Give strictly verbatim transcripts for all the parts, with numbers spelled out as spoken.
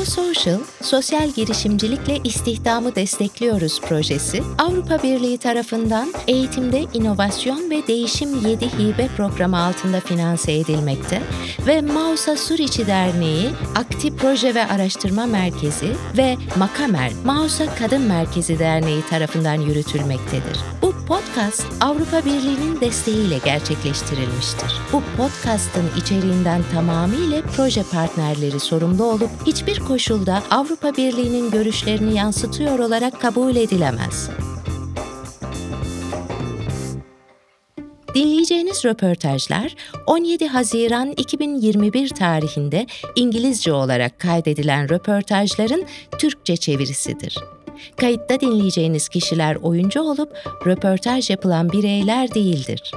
Go Social, Sosyal Girişimcilikle İstihdamı Destekliyoruz projesi, Avrupa Birliği tarafından Eğitimde İnovasyon ve Değişim yedi Hibe Programı altında finanse edilmekte ve Mausa Suriçi Derneği, Akti Proje ve Araştırma Merkezi ve Makamer, Mausa Kadın Merkezi Derneği tarafından yürütülmektedir. Bu podcast Avrupa Birliği'nin desteğiyle gerçekleştirilmiştir. Bu podcast'ın içeriğinden tamamıyla proje partnerleri sorumlu olup hiçbir koşulda Avrupa Birliği'nin görüşlerini yansıtıyor olarak kabul edilemez. Dinleyeceğiniz röportajlar on yedi Haziran iki bin yirmi bir tarihinde İngilizce olarak kaydedilen röportajların Türkçe çevirisidir. Kayıtta dinleyeceğiniz kişiler oyuncu olup röportaj yapılan bireyler değildir.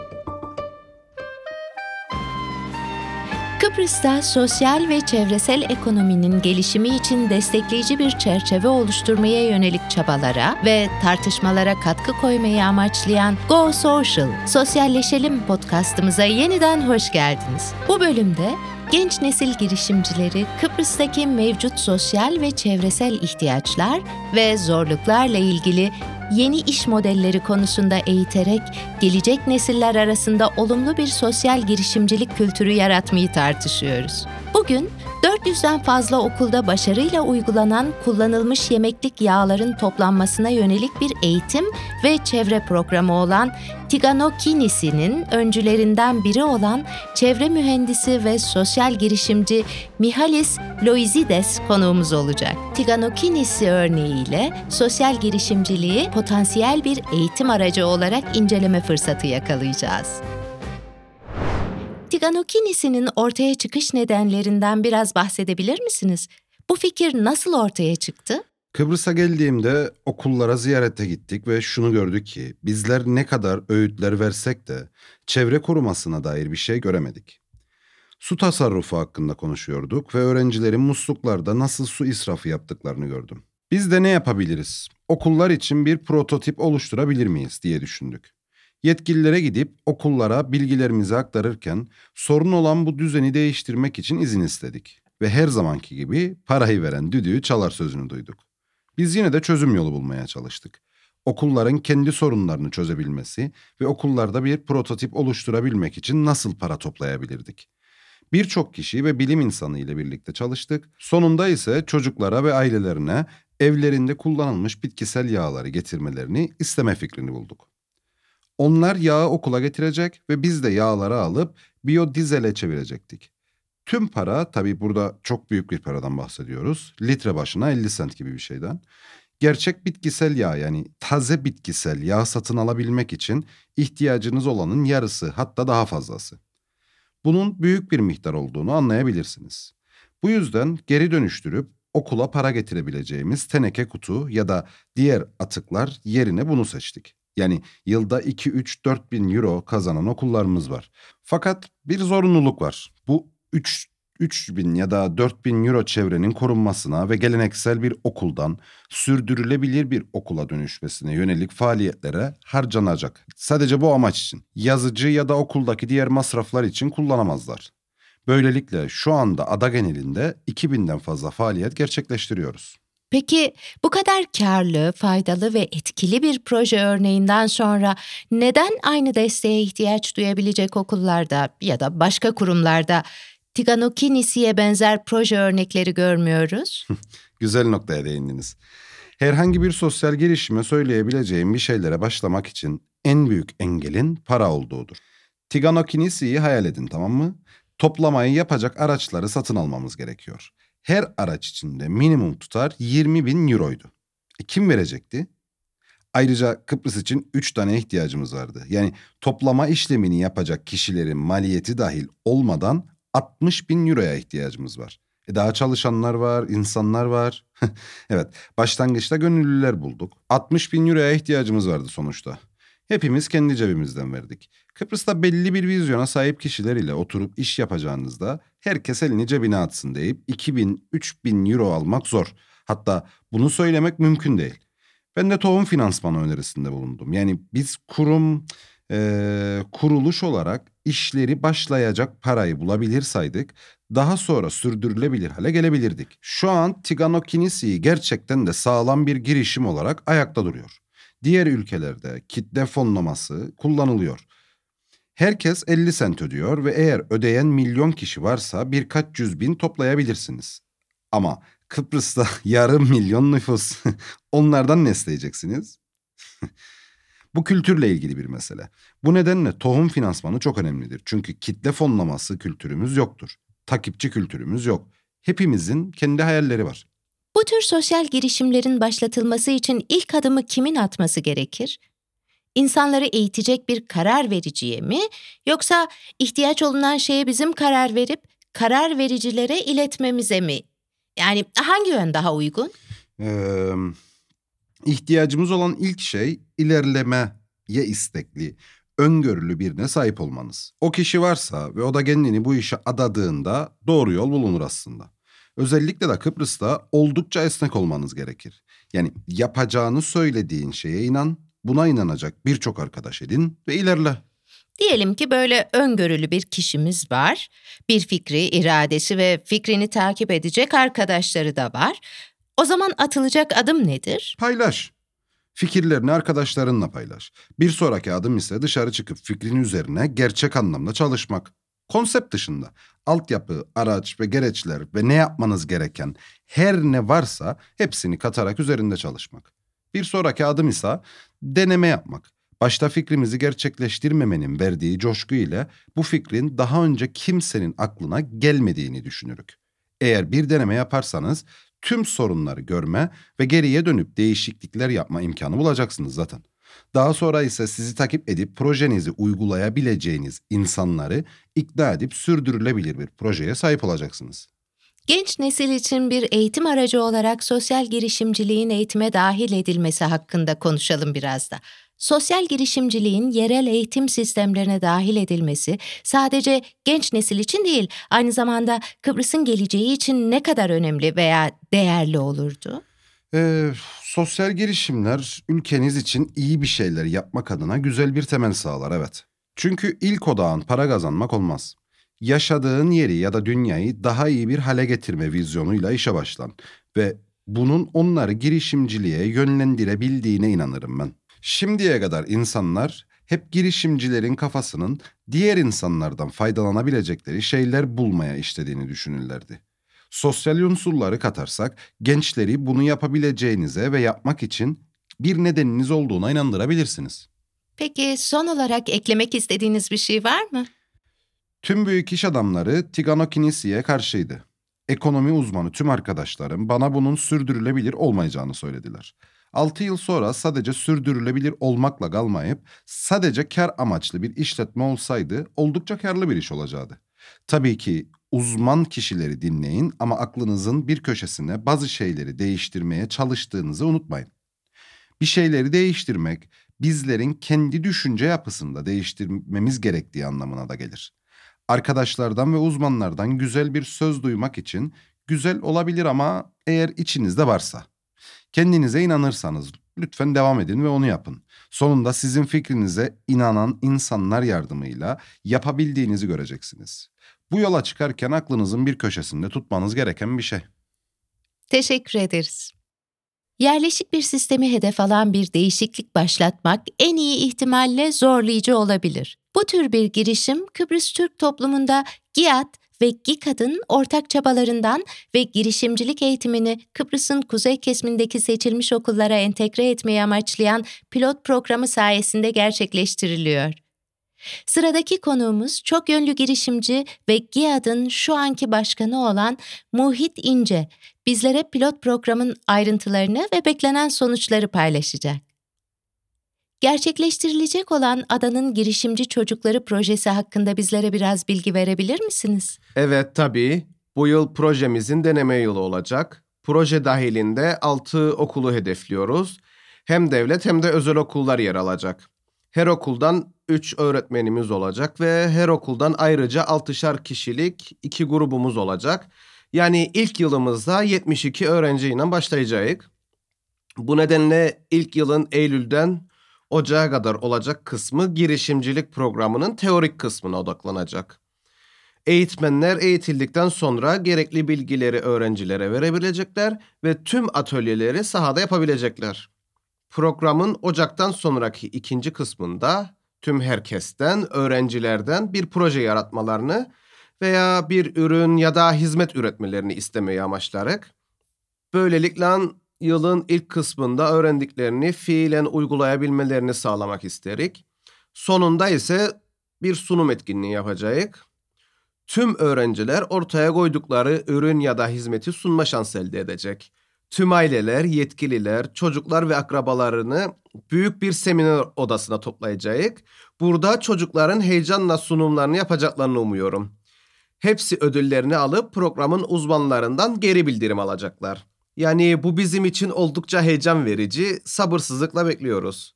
Kıbrıs'ta sosyal ve çevresel ekonominin gelişimi için destekleyici bir çerçeve oluşturmaya yönelik çabalara ve tartışmalara katkı koymayı amaçlayan Go Social, Sosyalleşelim podcastımıza yeniden hoş geldiniz. Bu bölümde genç nesil girişimcileri Kıbrıs'taki mevcut sosyal ve çevresel ihtiyaçlar ve zorluklarla ilgili yeni iş modelleri konusunda eğiterek gelecek nesiller arasında olumlu bir sosyal girişimcilik kültürü yaratmayı tartışıyoruz. Bugün dört yüzden fazla okulda başarıyla uygulanan kullanılmış yemeklik yağların toplanmasına yönelik bir eğitim ve çevre programı olan Tiganokinisi'nin öncülerinden biri olan çevre mühendisi ve sosyal girişimci Michael Loizides konuğumuz olacak. Tiganokinisi örneğiyle sosyal girişimciliği potansiyel bir eğitim aracı olarak inceleme fırsatı yakalayacağız. Tiganokinisi'nin ortaya çıkış nedenlerinden biraz bahsedebilir misiniz? Bu fikir nasıl ortaya çıktı? Kıbrıs'a geldiğimde okullara ziyarete gittik ve şunu gördük ki bizler ne kadar öğütler versek de çevre korumasına dair bir şey göremedik. Su tasarrufu hakkında konuşuyorduk ve öğrencilerin musluklarda nasıl su israfı yaptıklarını gördüm. Biz de ne yapabiliriz? Okullar için bir prototip oluşturabilir miyiz diye düşündük. Yetkililere gidip okullara bilgilerimizi aktarırken sorun olan bu düzeni değiştirmek için izin istedik. Ve her zamanki gibi parayı veren düdüğü çalar sözünü duyduk. Biz yine de çözüm yolu bulmaya çalıştık. Okulların kendi sorunlarını çözebilmesi ve okullarda bir prototip oluşturabilmek için nasıl para toplayabilirdik? Birçok kişi ve bilim insanı ile birlikte çalıştık. Sonunda ise çocuklara ve ailelerine evlerinde kullanılmış bitkisel yağları getirmelerini isteme fikrini bulduk. Onlar yağı okula getirecek ve biz de yağları alıp biyodizele çevirecektik. Tüm para, tabii burada çok büyük bir paradan bahsediyoruz, litre başına elli sent gibi bir şeyden. Gerçek bitkisel yağ, yani taze bitkisel yağ satın alabilmek için ihtiyacınız olanın yarısı, hatta daha fazlası. Bunun büyük bir miktar olduğunu anlayabilirsiniz. Bu yüzden geri dönüştürüp okula para getirebileceğimiz teneke, kutu ya da diğer atıklar yerine bunu seçtik. Yani yılda iki üç dört bin euro kazanan okullarımız var. Fakat bir zorunluluk var. Bu üç bin ya da dört bin euro çevrenin korunmasına ve geleneksel bir okuldan sürdürülebilir bir okula dönüşmesine yönelik faaliyetlere harcanacak. Sadece bu amaç için. Yazıcı ya da okuldaki diğer masraflar için kullanamazlar. Böylelikle şu anda ada genelinde iki binden fazla faaliyet gerçekleştiriyoruz. Peki bu kadar karlı, faydalı ve etkili bir proje örneğinden sonra neden aynı desteğe ihtiyaç duyabilecek okullarda ya da başka kurumlarda Tiganokinisi'ye benzer proje örnekleri görmüyoruz? Güzel noktaya değindiniz. Herhangi bir sosyal girişime söyleyebileceğim bir şeylere başlamak için en büyük engelin para olduğudur. Tiganokinisi'yi hayal edin, tamam mı? Toplamayı yapacak araçları satın almamız gerekiyor. Her araç içinde minimum tutar yirmi bin euroydu. E kim verecekti? Ayrıca Kıbrıs için üç tane ihtiyacımız vardı. Yani toplama işlemini yapacak kişilerin maliyeti dahil olmadan altmış bin euroya ihtiyacımız var. E daha çalışanlar var, insanlar var. Evet, başlangıçta gönüllüler bulduk. altmış bin euroya ihtiyacımız vardı sonuçta. Hepimiz kendi cebimizden verdik. Kıbrıs'ta belli bir vizyona sahip kişiler ile oturup iş yapacağınızda herkes elini cebine atsın deyip iki bin üç bin euro almak zor. Hatta bunu söylemek mümkün değil. Ben de tohum finansmanı önerisinde bulundum. Yani biz kurum, e, kuruluş olarak işleri başlayacak parayı bulabilirsaydık daha sonra sürdürülebilir hale gelebilirdik. Şu an Tiganokinisi gerçekten de sağlam bir girişim olarak ayakta duruyor. Diğer ülkelerde kitle fonlaması kullanılıyor. Herkes elli sent ödüyor ve eğer ödeyen milyon kişi varsa birkaç yüz bin toplayabilirsiniz. Ama Kıbrıs'ta yarım milyon nüfus. Onlardan ne isteyeceksiniz? Bu kültürle ilgili bir mesele. Bu nedenle tohum finansmanı çok önemlidir. Çünkü kitle fonlaması kültürümüz yoktur. Takipçi kültürümüz yok. Hepimizin kendi hayalleri var. Bu tür sosyal girişimlerin başlatılması için ilk adımı kimin atması gerekir? İnsanları eğitecek bir karar vericiye mi, yoksa ihtiyaç olunan şeye bizim karar verip karar vericilere iletmemize mi? Yani hangi yön daha uygun? Ee, ihtiyacımız olan ilk şey ilerlemeye istekli, öngörülü birine sahip olmanız. O kişi varsa ve o da kendini bu işe adadığında doğru yol bulunur aslında. Özellikle de Kıbrıs'ta oldukça esnek olmanız gerekir. Yani yapacağını söylediğin şeye inan, buna inanacak birçok arkadaş edin ve ilerle. Diyelim ki böyle öngörülü bir kişimiz var. Bir fikri, iradesi ve fikrini takip edecek arkadaşları da var. O zaman atılacak adım nedir? Paylaş. Fikirlerini arkadaşlarınla paylaş. Bir sonraki adım ise dışarı çıkıp fikrin üzerine gerçek anlamda çalışmak. Konsept dışında altyapı, araç ve gereçler ve ne yapmanız gereken her ne varsa hepsini katarak üzerinde çalışmak. Bir sonraki adım ise deneme yapmak. Başta fikrimizi gerçekleştirmemenin verdiği coşku ile bu fikrin daha önce kimsenin aklına gelmediğini düşünürük. Eğer bir deneme yaparsanız tüm sorunları görme ve geriye dönüp değişiklikler yapma imkanı bulacaksınız zaten. Daha sonra ise sizi takip edip projenizi uygulayabileceğiniz insanları ikna edip sürdürülebilir bir projeye sahip olacaksınız. Genç nesil için bir eğitim aracı olarak sosyal girişimciliğin eğitime dahil edilmesi hakkında konuşalım biraz da. Sosyal girişimciliğin yerel eğitim sistemlerine dahil edilmesi sadece genç nesil için değil, aynı zamanda Kıbrıs'ın geleceği için ne kadar önemli veya değerli olurdu? Ee, sosyal girişimler ülkeniz için iyi bir şeyler yapmak adına güzel bir temel sağlar, evet. Çünkü ilk odağın para kazanmak olmaz. Yaşadığın yeri ya da dünyayı daha iyi bir hale getirme vizyonuyla işe başlan ve bunun onları girişimciliğe yönlendirebildiğine inanırım ben. Şimdiye kadar insanlar hep girişimcilerin kafasının diğer insanlardan faydalanabilecekleri şeyler bulmaya işlediğini düşünürlerdi. Sosyal unsurları katarsak gençleri bunu yapabileceğinize ve yapmak için bir nedeniniz olduğuna inandırabilirsiniz. Peki son olarak eklemek istediğiniz bir şey var mı? Tüm büyük iş adamları Tiganokinisi'ye karşıydı. Ekonomi uzmanı tüm arkadaşlarım bana bunun sürdürülebilir olmayacağını söylediler. altı yıl sonra sadece sürdürülebilir olmakla kalmayıp sadece kar amaçlı bir işletme olsaydı oldukça karlı bir iş olacaktı. Tabii ki uzman kişileri dinleyin ama aklınızın bir köşesine bazı şeyleri değiştirmeye çalıştığınızı unutmayın. Bir şeyleri değiştirmek bizlerin kendi düşünce yapısında değiştirmemiz gerektiği anlamına da gelir. Arkadaşlardan ve uzmanlardan güzel bir söz duymak için güzel olabilir ama eğer içinizde varsa, kendinize inanırsanız lütfen devam edin ve onu yapın. Sonunda sizin fikrinize inanan insanlar yardımıyla yapabildiğinizi göreceksiniz. Bu yola çıkarken aklınızın bir köşesinde tutmanız gereken bir şey. Teşekkür ederiz. Yerleşik bir sistemi hedef alan bir değişiklik başlatmak en iyi ihtimalle zorlayıcı olabilir. Bu tür bir girişim Kıbrıs Türk toplumunda GİAD ve GİAD'ın ortak çabalarından ve girişimcilik eğitimini Kıbrıs'ın kuzey kesimindeki seçilmiş okullara entegre etmeyi amaçlayan pilot programı sayesinde gerçekleştiriliyor. Sıradaki konuğumuz çok yönlü girişimci ve GİAD'ın şu anki başkanı olan Muhit İnce, bizlere pilot programın ayrıntılarını ve beklenen sonuçları paylaşacak. Gerçekleştirilecek olan Adanın Girişimci Çocukları projesi hakkında bizlere biraz bilgi verebilir misiniz? Evet, tabii. Bu yıl projemizin deneme yılı olacak. Proje dahilinde altı okulu hedefliyoruz. Hem devlet hem de özel okullar yer alacak. Her okuldan üç öğretmenimiz olacak ve her okuldan ayrıca altışar kişilik iki grubumuz olacak. Yani ilk yılımızda yetmiş iki öğrenciyle başlayacağız. Bu nedenle ilk yılın Eylül'den Ocağa kadar olacak kısmı girişimcilik programının teorik kısmına odaklanacak. Eğitmenler eğitildikten sonra gerekli bilgileri öğrencilere verebilecekler ve tüm atölyeleri sahada yapabilecekler. Programın Ocak'tan sonraki ikinci kısmında tüm herkesten, öğrencilerden bir proje yaratmalarını veya bir ürün ya da hizmet üretmelerini istemeyi amaçlayarak, böylelikle yılın ilk kısmında öğrendiklerini fiilen uygulayabilmelerini sağlamak isterik. Sonunda ise bir sunum etkinliği yapacağız. Tüm öğrenciler ortaya koydukları ürün ya da hizmeti sunma şansı elde edecek. Tüm aileler, yetkililer, çocuklar ve akrabalarını büyük bir seminer odasına toplayacağız. Burada çocukların heyecanla sunumlarını yapacaklarını umuyorum. Hepsi ödüllerini alıp programın uzmanlarından geri bildirim alacaklar. Yani bu bizim için oldukça heyecan verici, sabırsızlıkla bekliyoruz.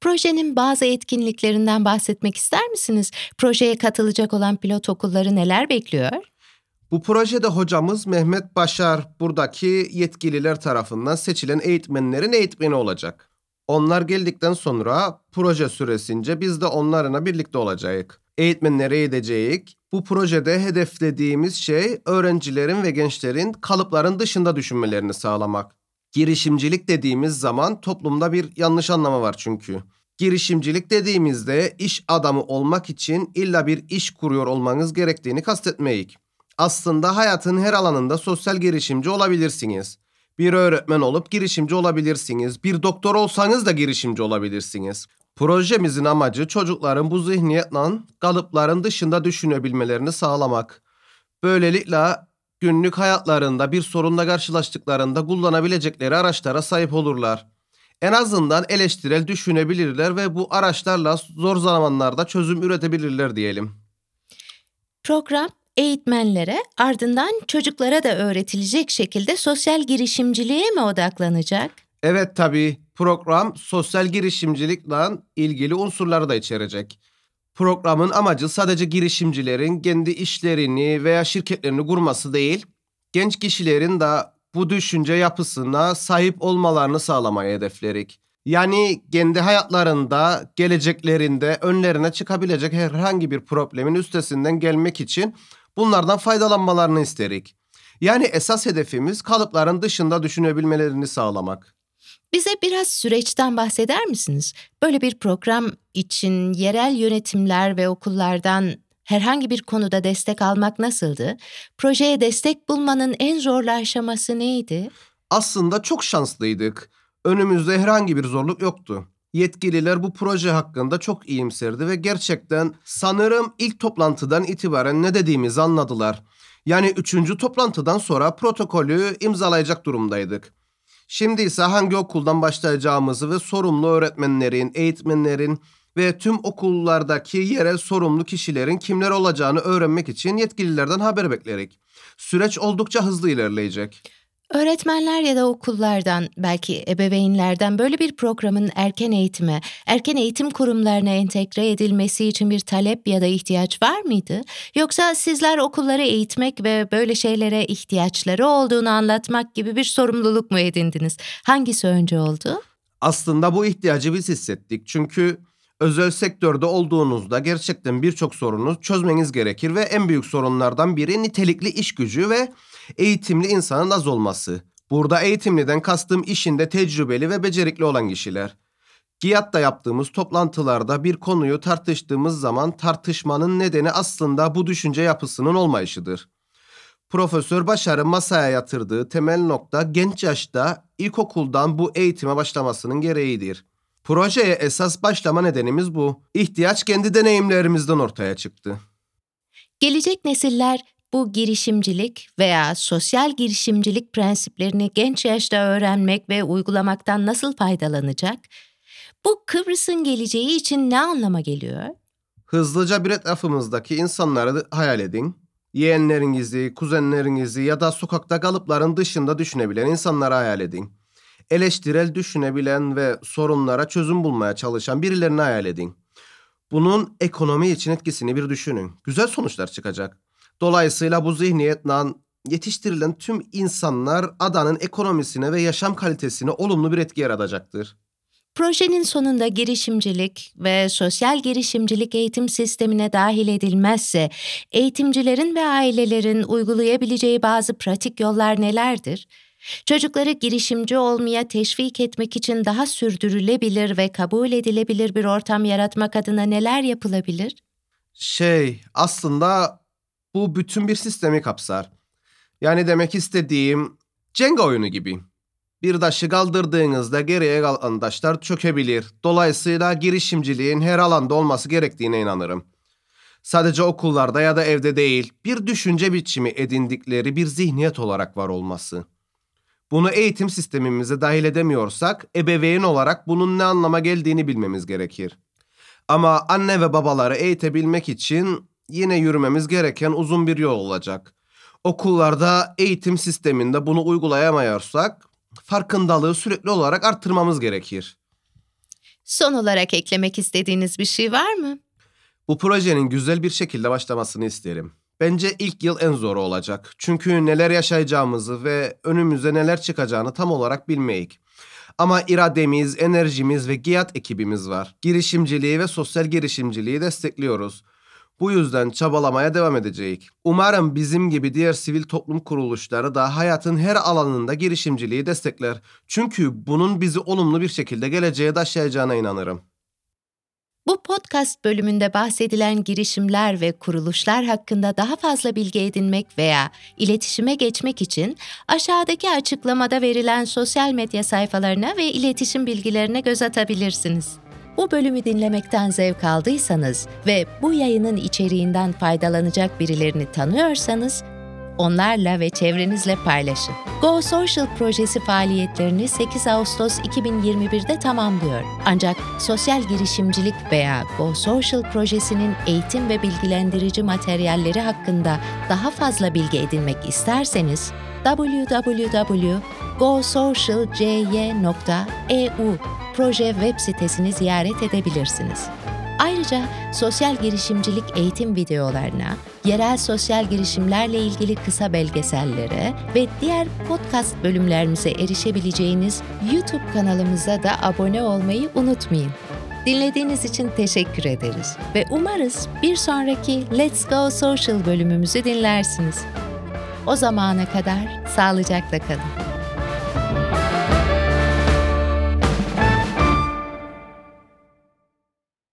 Projenin bazı etkinliklerinden bahsetmek ister misiniz? Projeye katılacak olan pilot okulları neler bekliyor? Bu projede hocamız Mehmet Başar, buradaki yetkililer tarafından seçilen eğitmenlerin eğitmeni olacak. Onlar geldikten sonra proje süresince biz de onlarla birlikte olacağız. Eğitmenleri eğiteceğiz. Bu projede hedeflediğimiz şey öğrencilerin ve gençlerin kalıpların dışında düşünmelerini sağlamak. Girişimcilik dediğimiz zaman toplumda bir yanlış anlama var çünkü. Girişimcilik dediğimizde iş adamı olmak için illa bir iş kuruyor olmanız gerektiğini kastetmeyik. Aslında hayatın her alanında sosyal girişimci olabilirsiniz. Bir öğretmen olup girişimci olabilirsiniz. Bir doktor olsanız da girişimci olabilirsiniz. Projemizin amacı çocukların bu zihniyetle kalıpların dışında düşünebilmelerini sağlamak. Böylelikle günlük hayatlarında bir sorunla karşılaştıklarında kullanabilecekleri araçlara sahip olurlar. En azından eleştirel düşünebilirler ve bu araçlarla zor zamanlarda çözüm üretebilirler diyelim. Program eğitmenlere, ardından çocuklara da öğretilecek şekilde sosyal girişimciliğe mi odaklanacak? Evet tabii. Program sosyal girişimcilikle ilgili unsurları da içerecek. Programın amacı sadece girişimcilerin kendi işlerini veya şirketlerini kurması değil, genç kişilerin de bu düşünce yapısına sahip olmalarını sağlamayı hedefledik. Yani kendi hayatlarında, geleceklerinde önlerine çıkabilecek herhangi bir problemin üstesinden gelmek için bunlardan faydalanmalarını istedik. Yani esas hedefimiz kalıpların dışında düşünebilmelerini sağlamak. Bize biraz süreçten bahseder misiniz? Böyle bir program için yerel yönetimler ve okullardan herhangi bir konuda destek almak nasıldı? Projeye destek bulmanın en zorlu aşaması neydi? Aslında çok şanslıydık. Önümüzde herhangi bir zorluk yoktu. Yetkililer bu proje hakkında çok iyimserdi ve gerçekten sanırım ilk toplantıdan itibaren ne dediğimizi anladılar. Yani üçüncü toplantıdan sonra protokolü imzalayacak durumdaydık. Şimdi ise hangi okuldan başlayacağımızı ve sorumlu öğretmenlerin, eğitmenlerin ve tüm okullardaki yerel sorumlu kişilerin kimler olacağını öğrenmek için yetkililerden haber beklerik. Süreç oldukça hızlı ilerleyecek. Öğretmenler ya da okullardan, belki ebeveynlerden böyle bir programın erken eğitime, erken eğitim kurumlarına entegre edilmesi için bir talep ya da ihtiyaç var mıydı? Yoksa sizler okulları eğitmek ve böyle şeylere ihtiyaçları olduğunu anlatmak gibi bir sorumluluk mu edindiniz? Hangisi önce oldu? Aslında bu ihtiyacı biz hissettik. Çünkü özel sektörde olduğunuzda gerçekten birçok sorunu çözmeniz gerekir ve en büyük sorunlardan biri nitelikli iş gücü ve eğitimli insanın az olması. Burada eğitimliden kastım işinde tecrübeli ve becerikli olan kişiler. GİAD'da yaptığımız toplantılarda bir konuyu tartıştığımız zaman tartışmanın nedeni aslında bu düşünce yapısının olmayışıdır. Profesör Başar'ın masaya yatırdığı temel nokta genç yaşta ilkokuldan bu eğitime başlamasının gereğidir. Projeye esas başlama nedenimiz bu. İhtiyaç kendi deneyimlerimizden ortaya çıktı. Gelecek nesiller bu girişimcilik veya sosyal girişimcilik prensiplerini genç yaşta öğrenmek ve uygulamaktan nasıl faydalanacak? Bu Kıbrıs'ın geleceği için ne anlama geliyor? Hızlıca bir etrafımızdaki insanları hayal edin. Yeğenlerinizi, kuzenlerinizi ya da sokakta kalıpların dışında düşünebilen insanları hayal edin. Eleştirel düşünebilen ve sorunlara çözüm bulmaya çalışan birilerini hayal edin. Bunun ekonomi için etkisini bir düşünün. Güzel sonuçlar çıkacak. Dolayısıyla bu zihniyetle yetiştirilen tüm insanlar adanın ekonomisine ve yaşam kalitesine olumlu bir etki yaratacaktır. Projenin sonunda girişimcilik ve sosyal girişimcilik eğitim sistemine dahil edilmezse, eğitimcilerin ve ailelerin uygulayabileceği bazı pratik yollar nelerdir? Çocukları girişimci olmaya teşvik etmek için daha sürdürülebilir ve kabul edilebilir bir ortam yaratmak adına neler yapılabilir? Şey, aslında bu bütün bir sistemi kapsar. Yani demek istediğim Jenga oyunu gibi. Bir taşı kaldırdığınızda geriye kalan taşlar çökebilir. Dolayısıyla girişimciliğin her alanda olması gerektiğine inanırım. Sadece okullarda ya da evde değil, bir düşünce biçimi edindikleri bir zihniyet olarak var olması. Bunu eğitim sistemimize dahil edemiyorsak, ebeveyn olarak bunun ne anlama geldiğini bilmemiz gerekir. Ama anne ve babaları eğitebilmek için yine yürümemiz gereken uzun bir yol olacak. Okullarda, eğitim sisteminde bunu uygulayamıyorsak, farkındalığı sürekli olarak artırmamız gerekir. Son olarak eklemek istediğiniz bir şey var mı? Bu projenin güzel bir şekilde başlamasını isterim. Bence ilk yıl en zoru olacak. Çünkü neler yaşayacağımızı ve önümüze neler çıkacağını tam olarak bilmeyik. Ama irademiz, enerjimiz ve GİAD ekibimiz var. Girişimciliği ve sosyal girişimciliği destekliyoruz. Bu yüzden çabalamaya devam edeceğiz. Umarım bizim gibi diğer sivil toplum kuruluşları da hayatın her alanında girişimciliği destekler. Çünkü bunun bizi olumlu bir şekilde geleceğe taşıyacağına inanırım. Bu podcast bölümünde bahsedilen girişimler ve kuruluşlar hakkında daha fazla bilgi edinmek veya iletişime geçmek için aşağıdaki açıklamada verilen sosyal medya sayfalarına ve iletişim bilgilerine göz atabilirsiniz. Bu bölümü dinlemekten zevk aldıysanız ve bu yayının içeriğinden faydalanacak birilerini tanıyorsanız, onlarla ve çevrenizle paylaşın. Go Social projesi faaliyetlerini sekiz Ağustos iki bin yirmi bir'de tamamlıyor. Ancak sosyal girişimcilik veya Go Social projesinin eğitim ve bilgilendirici materyalleri hakkında daha fazla bilgi edinmek isterseniz double-u double-u double-u nokta go social c y nokta e u proje web sitesini ziyaret edebilirsiniz. Ayrıca sosyal girişimcilik eğitim videolarına, yerel sosyal girişimlerle ilgili kısa belgesellere ve diğer podcast bölümlerimize erişebileceğiniz YouTube kanalımıza da abone olmayı unutmayın. Dinlediğiniz için teşekkür ederiz ve umarız bir sonraki Let's Go Social bölümümüzü dinlersiniz. O zamana kadar sağlıcakla kalın.